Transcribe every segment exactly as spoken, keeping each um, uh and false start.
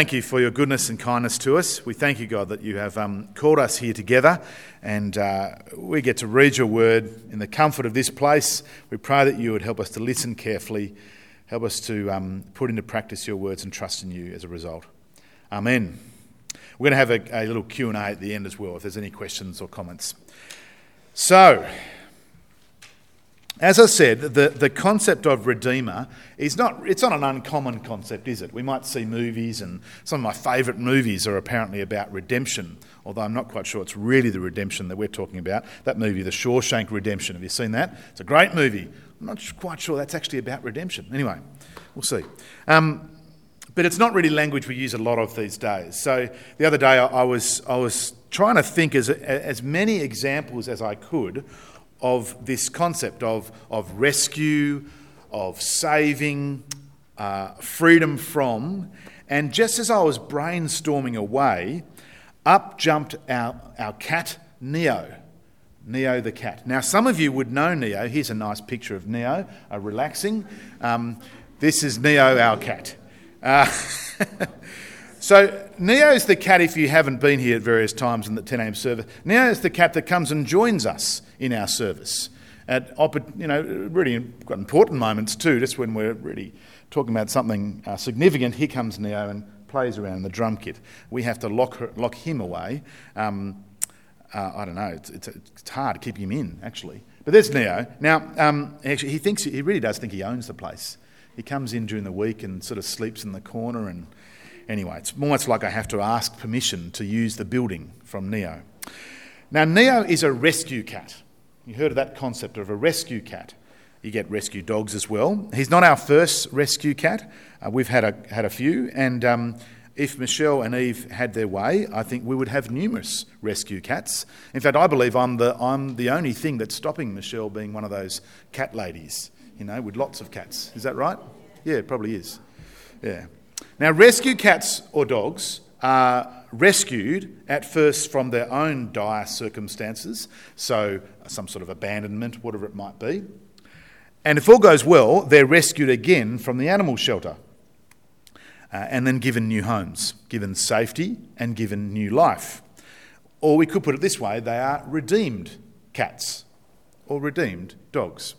Thank you for your goodness and kindness to us. We thank you, God, that you have um, called us here together, and uh, we get to read your word in the comfort of this place. We pray that you would help us to listen carefully, help us to um, put into practice your words and trust in you as a result. Amen. We're going to have a, a little Q and A at the end as well, if there's any questions or comments. So, as I said, the, the concept of Redeemer is not, it's not an uncommon concept, is it? We might see movies, and some of my favourite movies are apparently about redemption, although I'm not quite sure it's really the redemption that we're talking about. That movie, The Shawshank Redemption, have you seen that? It's a great movie. I'm not quite sure that's actually about redemption. Anyway, we'll see. Um, but it's not really language we use a lot of these days. So the other day I, I was I was trying to think as as many examples as I could of this concept of, of rescue, of saving, uh, freedom from. And just as I was brainstorming away, up jumped our, our cat, Neo. Neo the cat. Now, some of you would know Neo. Here's a nice picture of Neo, uh, relaxing. Um, this is Neo, our cat. Uh, So Neo's the cat, if you haven't been here at various times in the ten a.m. service, Neo's the cat that comes and joins us in our service at, you know, really important moments too, just when we're really talking about something uh, significant. Here comes Neo and plays around the drum kit. We have to lock her, lock him away. Um, uh, I don't know, it's, it's, it's hard keeping him in, actually. But there's Neo. Now, um, actually, he thinks, he really does think he owns the place. He comes in during the week and sort of sleeps in the corner and... Anyway, it's almost like I have to ask permission to use the building from Neo. Now, Neo is a rescue cat. You heard of that concept of a rescue cat. You get rescue dogs as well. He's not our first rescue cat. Uh, we've had a had a few, and um, if Michelle and Eve had their way, I think we would have numerous rescue cats. In fact, I believe I'm the I'm the only thing that's stopping Michelle being one of those cat ladies, you know, with lots of cats. Is that right? Yeah, it probably is. Yeah. Now, rescue cats or dogs are rescued at first from their own dire circumstances, so some sort of abandonment, whatever it might be. And if all goes well, they're rescued again from the animal shelter uh, and then given new homes, given safety and given new life. Or we could put it this way, they are redeemed cats or redeemed dogs.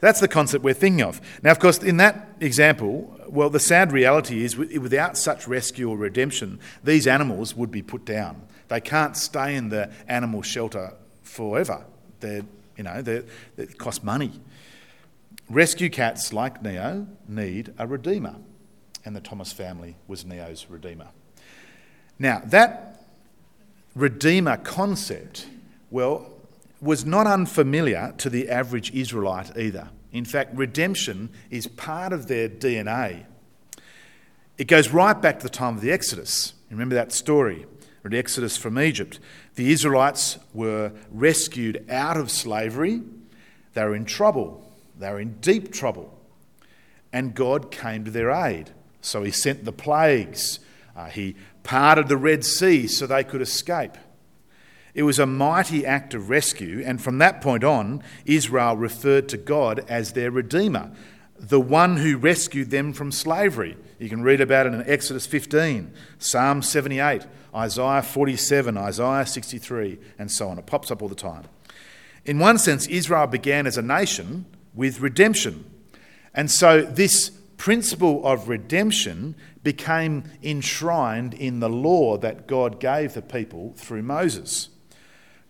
That's the concept we're thinking of. Now, of course, in that example, well, the sad reality is without such rescue or redemption, these animals would be put down. They can't stay in the animal shelter forever. They're, you know, they're, it costs money. Rescue cats like Neo need a redeemer, and the Thomas family was Neo's redeemer. Now, that redeemer concept, well, was not unfamiliar to the average Israelite either. In fact, redemption is part of their D N A. It goes right back to the time of the Exodus. Remember that story, the Exodus from Egypt. The Israelites were rescued out of slavery. They were in trouble. They were in deep trouble. And God came to their aid. So he sent the plagues. Uh, he parted the Red Sea so they could escape. It was a mighty act of rescue, and from that point on, Israel referred to God as their Redeemer, the one who rescued them from slavery. You can read about it in Exodus fifteen, Psalm seventy-eight, Isaiah forty-seven, Isaiah sixty-three, and so on. It pops up all the time. In one sense, Israel began as a nation with redemption. And so this principle of redemption became enshrined in the law that God gave the people through Moses.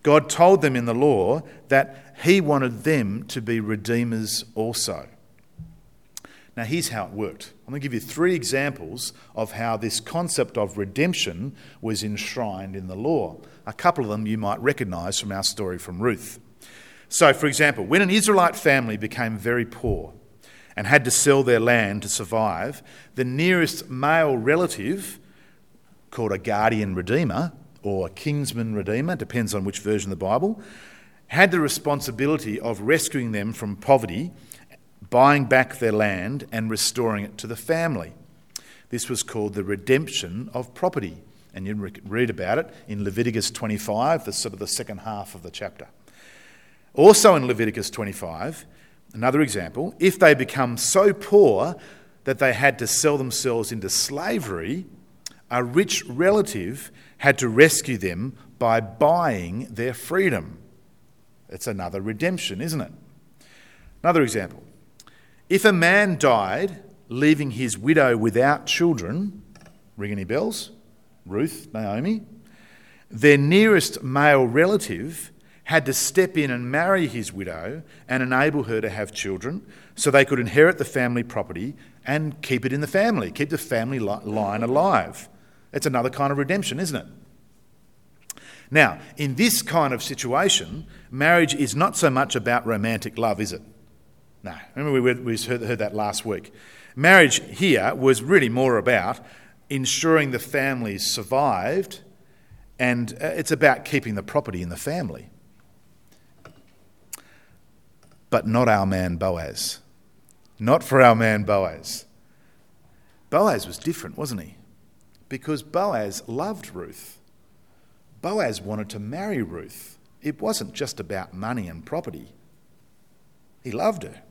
God told them in the law that he wanted them to be redeemers also. Now, here's how it worked. I'm going to give you three examples of how this concept of redemption was enshrined in the law. A couple of them you might recognise from our story from Ruth. So, for example, when an Israelite family became very poor and had to sell their land to survive, the nearest male relative, called a guardian redeemer, or a kinsman redeemer, depends on which version of the Bible, had the responsibility of rescuing them from poverty, buying back their land and restoring it to the family. This was called the redemption of property. And you read about it in Leviticus twenty-five, the sort of the second half of the chapter. Also in Leviticus twenty-five, another example, if they become so poor that they had to sell themselves into slavery, a rich relative had to rescue them by buying their freedom. It's another redemption, isn't it? Another example. If a man died, leaving his widow without children, ring any bells? Ruth, Naomi. Their nearest male relative had to step in and marry his widow and enable her to have children so they could inherit the family property and keep it in the family, keep the family line alive. It's another kind of redemption, isn't it? Now, in this kind of situation, marriage is not so much about romantic love, is it? No. Remember we, we heard that last week. Marriage here was really more about ensuring the family survived, and it's about keeping the property in the family. But not our man Boaz. Not for our man Boaz. Boaz was different, wasn't he? Because Boaz loved Ruth. Boaz wanted to marry Ruth. It wasn't just about money and property. He loved her.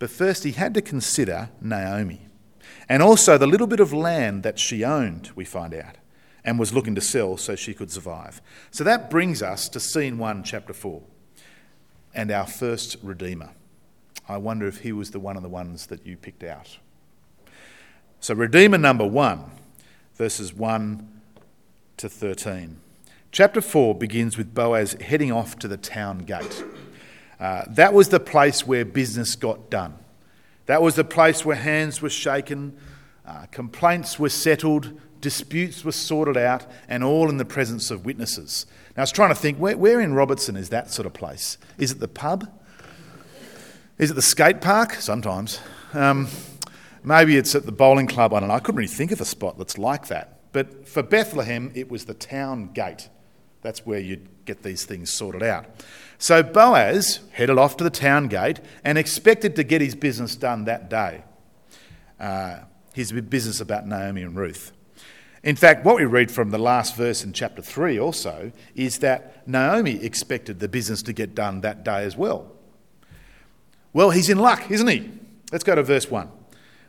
But first he had to consider Naomi, and also the little bit of land that she owned, we find out, and was looking to sell so she could survive. So that brings us to scene one, chapter four, and our first Redeemer. I wonder if he was the one of the ones that you picked out. So Redeemer number one, verses one to thirteen. Chapter four begins with Boaz heading off to the town gate. Uh, that was the place where business got done. That was the place where hands were shaken, uh, complaints were settled, disputes were sorted out, and all in the presence of witnesses. Now I was trying to think, where, where in Robertson is that sort of place? Is it the pub? Is it the skate park? Sometimes. Um, maybe it's at the bowling club. I don't know. I couldn't really think of a spot that's like that. But for Bethlehem, it was the town gate. That's where you'd get these things sorted out. So Boaz headed off to the town gate and expected to get his business done that day. Uh, his business about Naomi and Ruth. In fact, what we read from the last verse in chapter three also is that Naomi expected the business to get done that day as well. Well, he's in luck, isn't he? Let's go to verse one.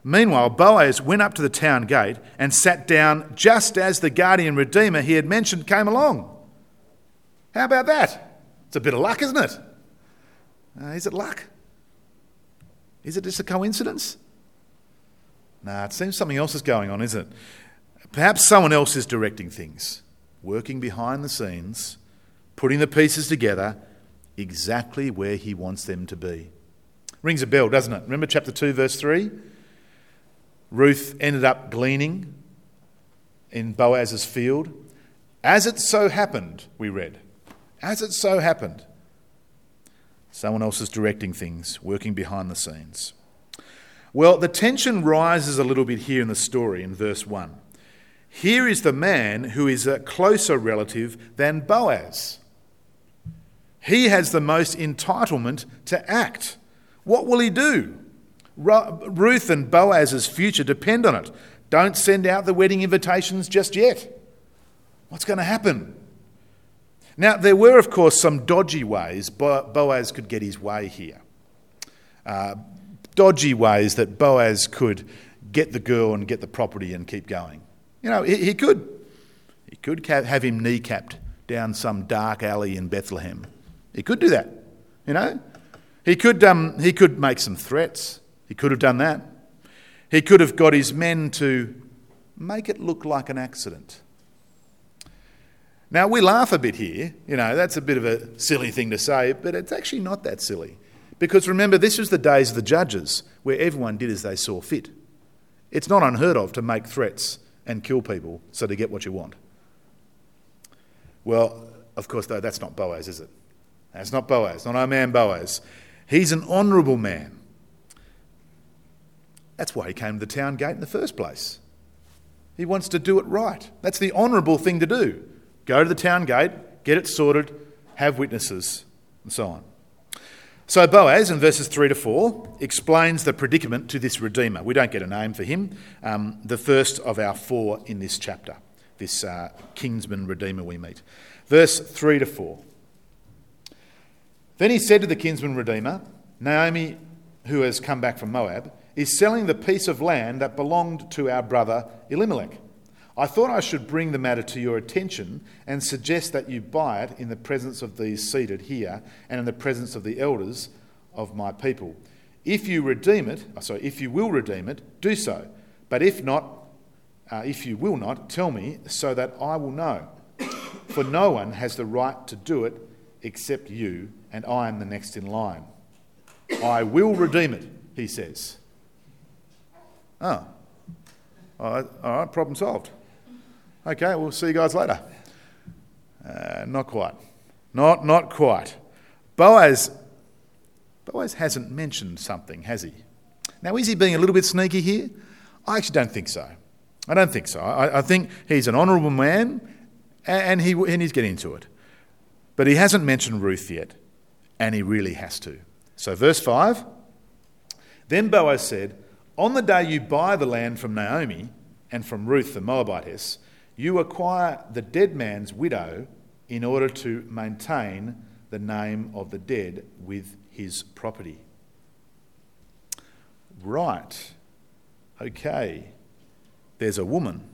Meanwhile, Boaz went up to the town gate and sat down just as the guardian redeemer he had mentioned came along. How about that? It's a bit of luck, isn't it? Uh, is it luck? Is it just a coincidence? Nah, it seems something else is going on, isn't it? Perhaps someone else is directing things, working behind the scenes, putting the pieces together exactly where he wants them to be. Rings a bell, doesn't it? Remember chapter two, verse three? Ruth ended up gleaning in Boaz's field. As it so happened, we read. As it so happened. Someone else is directing things, working behind the scenes. Well, the tension rises a little bit here in the story in verse one. Here is the man who is a closer relative than Boaz. He has the most entitlement to act. What will he do? Ruth and Boaz's future depend on it. Don't send out the wedding invitations just yet. What's going to happen? Now, there were, of course, some dodgy ways Boaz could get his way here. Uh, dodgy ways that Boaz could get the girl and get the property and keep going. You know, he, he could. He could have him kneecapped down some dark alley in Bethlehem. He could do that, you know. He could, um, he could make some threats. He could have done that. He could have got his men to make it look like an accident. Now, we laugh a bit here. You know, that's a bit of a silly thing to say, but it's actually not that silly. Because remember, this was the days of the judges where everyone did as they saw fit. It's not unheard of to make threats and kill people so to get what you want. Well, of course, though, that's not Boaz, is it? That's not Boaz, not our man Boaz. He's an honourable man. That's why he came to the town gate in the first place. He wants to do it right. That's the honourable thing to do. Go to the town gate, get it sorted, have witnesses, and so on. So Boaz, in verses three to four, explains the predicament to this Redeemer. We don't get a name for him. Um, the first of our four in this chapter, this uh, kinsman Redeemer we meet. Verse three to four. Then he said to the kinsman Redeemer, Naomi, who has come back from Moab, is selling the piece of land that belonged to our brother Elimelech. I thought I should bring the matter to your attention and suggest that you buy it in the presence of these seated here and in the presence of the elders of my people. If you redeem it, sorry, if you will redeem it, do so. But if not, uh, if you will not, tell me so that I will know. For no one has the right to do it except you, and I am the next in line. I will redeem it, he says. Oh, all right, all right, problem solved. Okay, we'll see you guys later. Uh, not quite. Not not quite. Boaz, Boaz hasn't mentioned something, has he? Now, is he being a little bit sneaky here? I actually don't think so. I don't think so. I, I think he's an honourable man, and he and he's getting into it. But he hasn't mentioned Ruth yet, and he really has to. So verse five, then Boaz said, on the day you buy the land from Naomi and from Ruth the Moabitess, you acquire the dead man's widow in order to maintain the name of the dead with his property. Right. Okay. There's a woman.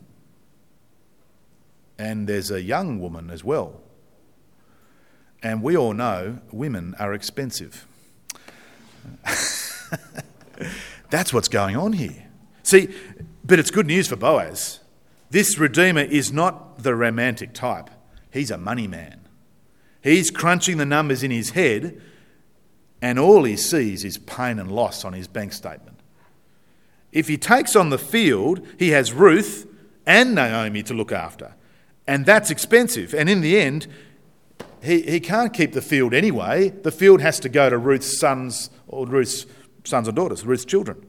And there's a young woman as well. And we all know women are expensive. That's what's going on here. See, but it's good news for Boaz. This Redeemer is not the romantic type. He's a money man. He's crunching the numbers in his head, and all he sees is pain and loss on his bank statement. If he takes on the field, he has Ruth and Naomi to look after, and that's expensive. And in the end, he, he can't keep the field anyway. The field has to go to Ruth's sons or Ruth's sons and daughters, Ruth's children.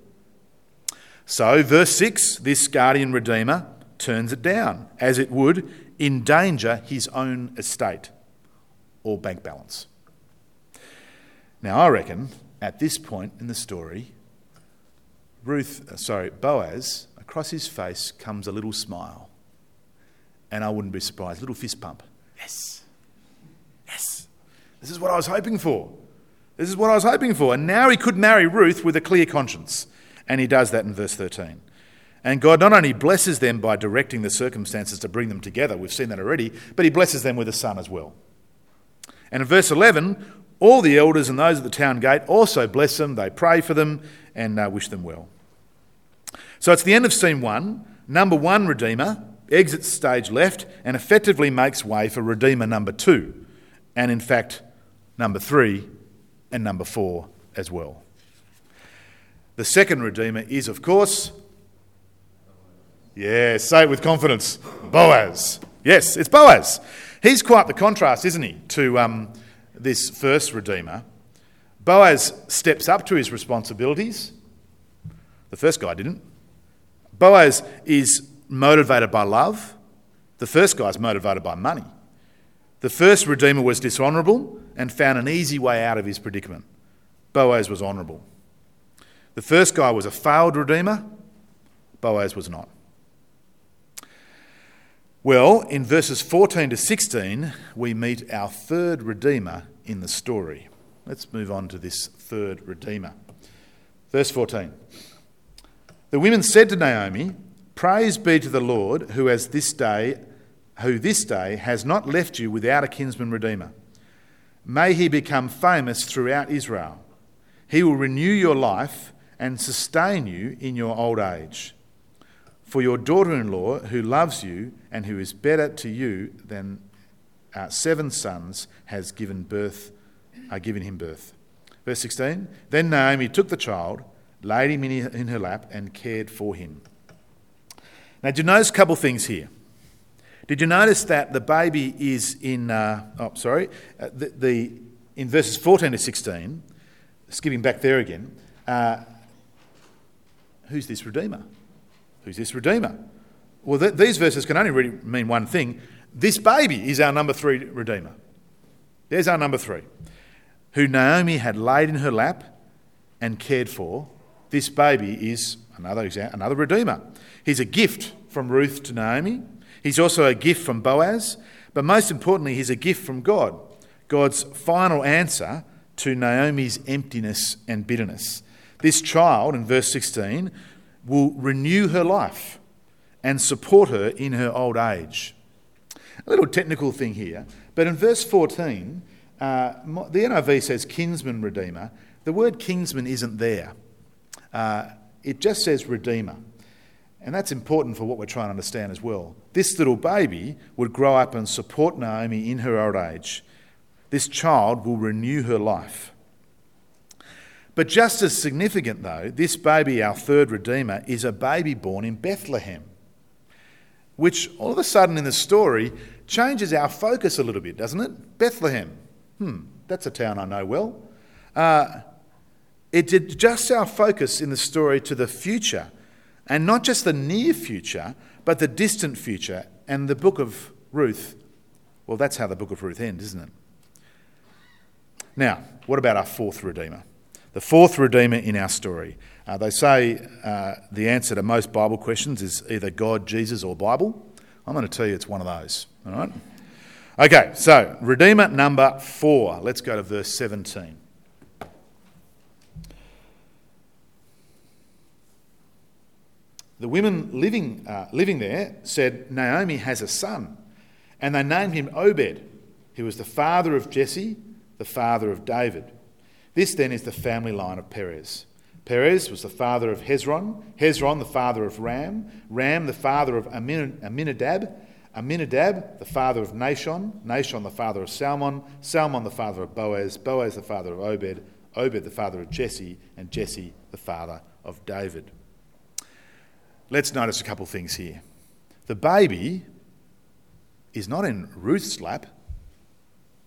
So, verse six, this guardian redeemer turns it down, as it would endanger his own estate or bank balance. Now, I reckon at this point in the story, Ruth, sorry, Boaz, across his face comes a little smile. And I wouldn't be surprised, little fist pump. Yes, yes, this is what I was hoping for. This is what I was hoping for. And now he could marry Ruth with a clear conscience. And he does that in verse thirteen. And God not only blesses them by directing the circumstances to bring them together, we've seen that already, but he blesses them with a son as well. And in verse eleven, all the elders and those at the town gate also bless them. They pray for them and uh, wish them well. So it's the end of scene one. Number one Redeemer exits stage left and effectively makes way for Redeemer number two. And in fact, number three and number four as well. The second Redeemer is, of course, yeah, say it with confidence, Boaz. Yes, it's Boaz. He's quite the contrast, isn't he, to um, this first Redeemer. Boaz steps up to his responsibilities. The first guy didn't. Boaz is motivated by love. The first guy's motivated by money. The first Redeemer was dishonourable and found an easy way out of his predicament. Boaz was honourable. The first guy was a failed Redeemer. Boaz was not. Well, in verses fourteen to sixteen, we meet our third Redeemer in the story. Let's move on to this third Redeemer. Verse fourteen. The women said to Naomi, "Praise be to the Lord, who has this day, who this day has not left you without a kinsman Redeemer. May he become famous throughout Israel. He will renew your life and sustain you in your old age. For your daughter-in-law, who loves you and who is better to you than uh, seven sons, has given birth, uh, given him birth." Verse sixteen, then Naomi took the child, laid him in, in her lap and cared for him. Now, do you notice a couple things here? Did you notice that the baby is in, uh, oh, sorry, uh, the, the in verses fourteen to sixteen, skipping back there again, uh, who's this Redeemer? Who's this Redeemer? Well, th- these verses can only really mean one thing. This baby is our number three Redeemer. There's our number three, who Naomi had laid in her lap and cared for. This baby is another exa- another Redeemer. He's a gift from Ruth to Naomi. He's also a gift from Boaz, but most importantly, he's a gift from God. God's final answer to Naomi's emptiness and bitterness. This child, in verse sixteen, will renew her life and support her in her old age. A little technical thing here, but in verse fourteen, uh, the N I V says kinsman redeemer. The word kinsman isn't there. Uh, it just says redeemer. And that's important for what we're trying to understand as well. This little baby would grow up and support Naomi in her old age. This child will renew her life. But just as significant, though, this baby, our third Redeemer, is a baby born in Bethlehem, which all of a sudden in the story changes our focus a little bit, doesn't it? Bethlehem. Hmm, that's a town I know well. Uh, it did just our focus in the story to the future, and not just the near future, but the distant future. And the book of Ruth, well, that's how the book of Ruth ends, isn't it? Now, what about our fourth Redeemer? The fourth Redeemer in our story. Uh, they say uh, the answer to most Bible questions is either God, Jesus, or Bible. I'm going to tell you it's one of those, all right? Okay, so Redeemer number four. Let's go to verse seventeen. The women living uh, living there said, Naomi has a son, and they named him Obed, who was the father of Jesse, the father of David. This then is the family line of Perez. Perez was the father of Hezron, Hezron the father of Ram, Ram the father of Aminadab, Aminadab the father of Nahshon, Nahshon the father of Salmon, Salmon the father of Boaz, Boaz the father of Obed, Obed the father of Jesse, and Jesse the father of David. Let's notice a couple things here. The baby is not in Ruth's lap.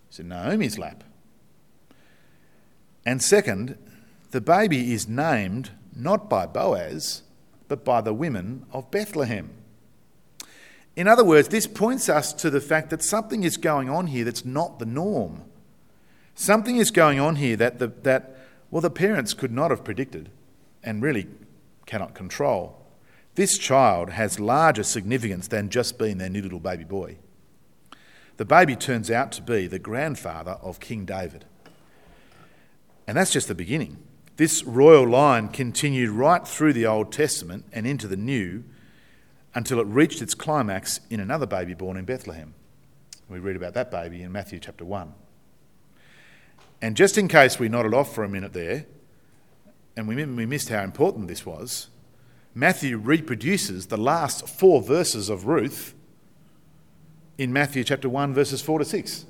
It's in Naomi's lap. And second, the baby is named not by Boaz, but by the women of Bethlehem. In other words, this points us to the fact that something is going on here that's not the norm. Something is going on here that, the, that well, the parents could not have predicted and really cannot control. This child has larger significance than just being their new little baby boy. The baby turns out to be the grandfather of King David. And that's just the beginning. This royal line continued right through the Old Testament and into the New until it reached its climax in another baby born in Bethlehem. We read about that baby in Matthew chapter one. And just in case we nodded off for a minute there, and we missed how important this was, Matthew reproduces the last four verses of Ruth in Matthew chapter one, verses four to six.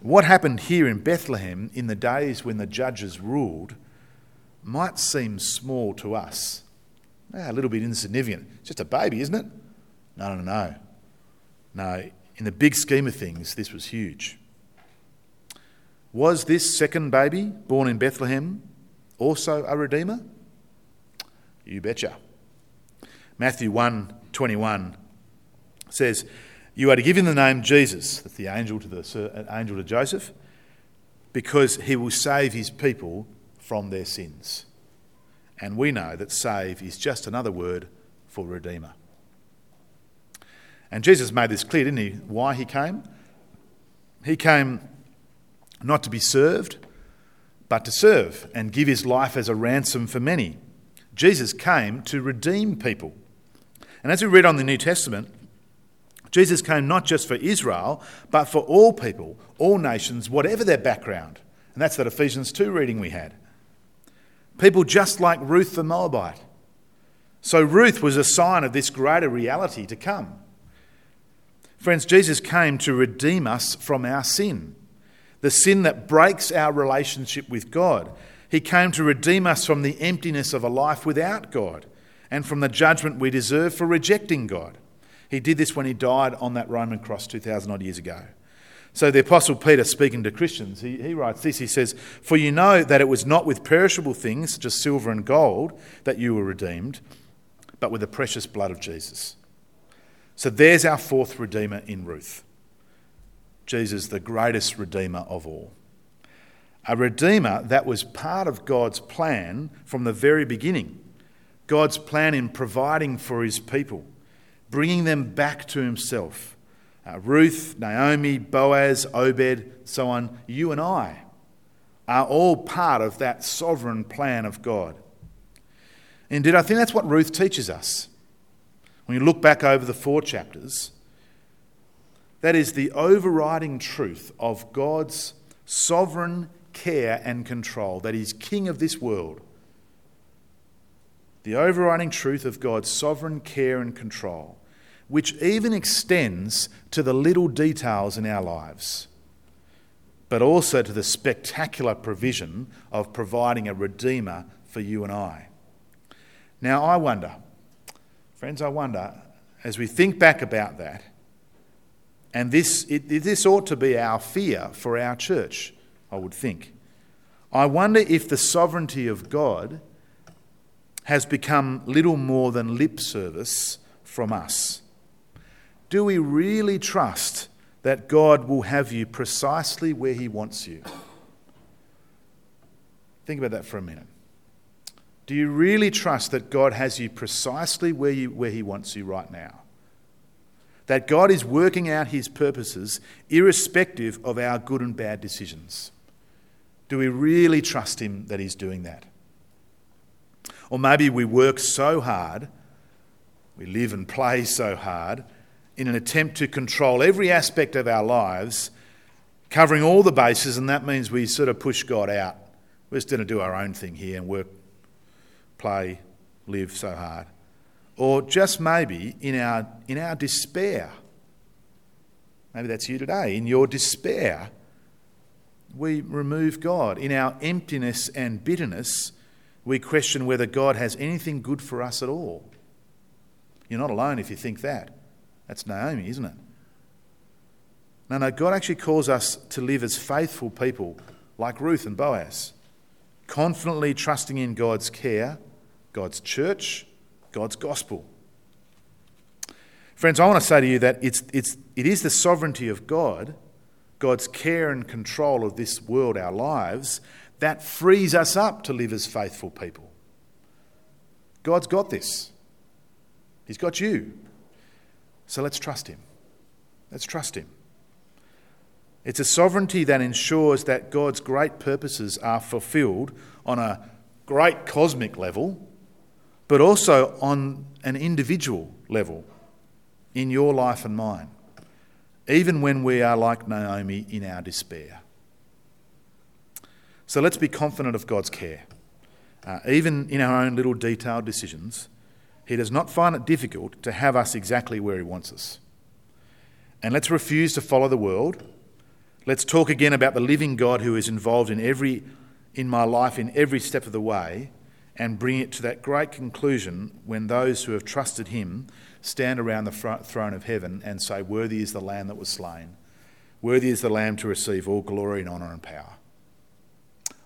What happened here in Bethlehem in the days when the judges ruled might seem small to us, ah, a little bit insignificant. It's just a baby, isn't it? No, no, no. No, in the big scheme of things, this was huge. Was this second baby born in Bethlehem also a redeemer? You betcha. Matthew one twenty-one says, you are to give him the name Jesus, that's the angel to the angel to Joseph, because he will save his people from their sins. And we know that save is just another word for redeemer. And Jesus made this clear, didn't he, why he came? He came not to be served, but to serve and give his life as a ransom for many. Jesus came to redeem people. And as we read on the New Testament, Jesus came not just for Israel, but for all people, all nations, whatever their background. And that's that Ephesians two reading we had. People just like Ruth the Moabite. So Ruth was a sign of this greater reality to come. Friends, Jesus came to redeem us from our sin, the sin that breaks our relationship with God. He came to redeem us from the emptiness of a life without God and from the judgment we deserve for rejecting God. He did this when he died on that Roman cross two thousand odd years ago. So the Apostle Peter, speaking to Christians, he, he writes this, he says, for you know that it was not with perishable things, such as silver and gold, that you were redeemed, but with the precious blood of Jesus. So there's our fourth Redeemer in Ruth. Jesus, the greatest Redeemer of all. A Redeemer that was part of God's plan from the very beginning. God's plan in providing for his people, bringing them back to himself. Uh, Ruth, Naomi, Boaz, Obed, so on. You and I are all part of that sovereign plan of God. Indeed, I think that's what Ruth teaches us. When you look back over the four chapters, that is the overriding truth of God's sovereign care and control, that he's king of this world. The overriding truth of God's sovereign care and control, which even extends to the little details in our lives, but also to the spectacular provision of providing a Redeemer for you and I. Now I wonder, friends, I wonder, as we think back about that, and this it, this ought to be our fear for our church, I would think. I wonder if the sovereignty of God has become little more than lip service from us. Do we really trust that God will have you precisely where he wants you? Think about that for a minute. Do you really trust that God has you precisely where, you, where he wants you right now? That God is working out his purposes irrespective of our good and bad decisions? Do we really trust him that he's doing that? Or maybe we work so hard, we live and play so hard, in an attempt to control every aspect of our lives, covering all the bases, and that means we sort of push God out. We're just going to do our own thing here and work, play, live so hard. Or just maybe in our in our despair, maybe that's you today, in your despair, we remove God. In our emptiness and bitterness, we question whether God has anything good for us at all. You're not alone if you think that. That's Naomi, isn't it? No, no, God actually calls us to live as faithful people like Ruth and Boaz, confidently trusting in God's care, God's church, God's gospel. Friends, I want to say to you that it's it's it is the sovereignty of God, God's care and control of this world, our lives, that frees us up to live as faithful people. God's got this. He's got you. So let's trust him. Let's trust him. It's a sovereignty that ensures that God's great purposes are fulfilled on a great cosmic level, but also on an individual level in your life and mine, even when we are like Naomi in our despair. So let's be confident of God's care. Uh, even in our own little detailed decisions, he does not find it difficult to have us exactly where he wants us. And let's refuse to follow the world. Let's talk again about the living God who is involved in every, in my life in every step of the way, and bring it to that great conclusion when those who have trusted him stand around the throne of heaven and say, "Worthy is the Lamb that was slain. Worthy is the Lamb to receive all glory and honour and power."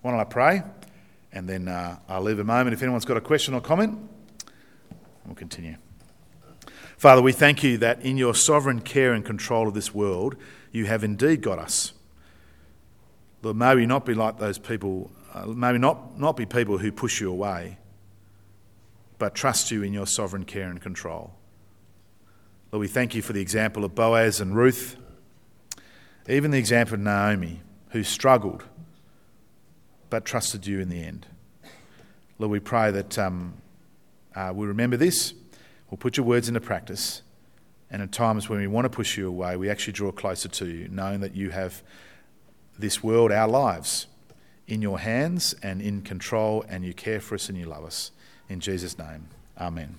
Why don't I pray, and then uh, I'll leave a moment if anyone's got a question or comment. We'll continue. Father, we thank you that in your sovereign care and control of this world, you have indeed got us. Lord, may we not be like those people, uh, may we not, not be people who push you away, but trust you in your sovereign care and control. Lord, we thank you for the example of Boaz and Ruth, even the example of Naomi, who struggled but trusted you in the end. Lord, we pray that um, uh, we remember this, we'll put your words into practice, and at times when we want to push you away, we actually draw closer to you, knowing that you have this world, our lives, in your hands and in control, and you care for us and you love us. In Jesus' name, amen.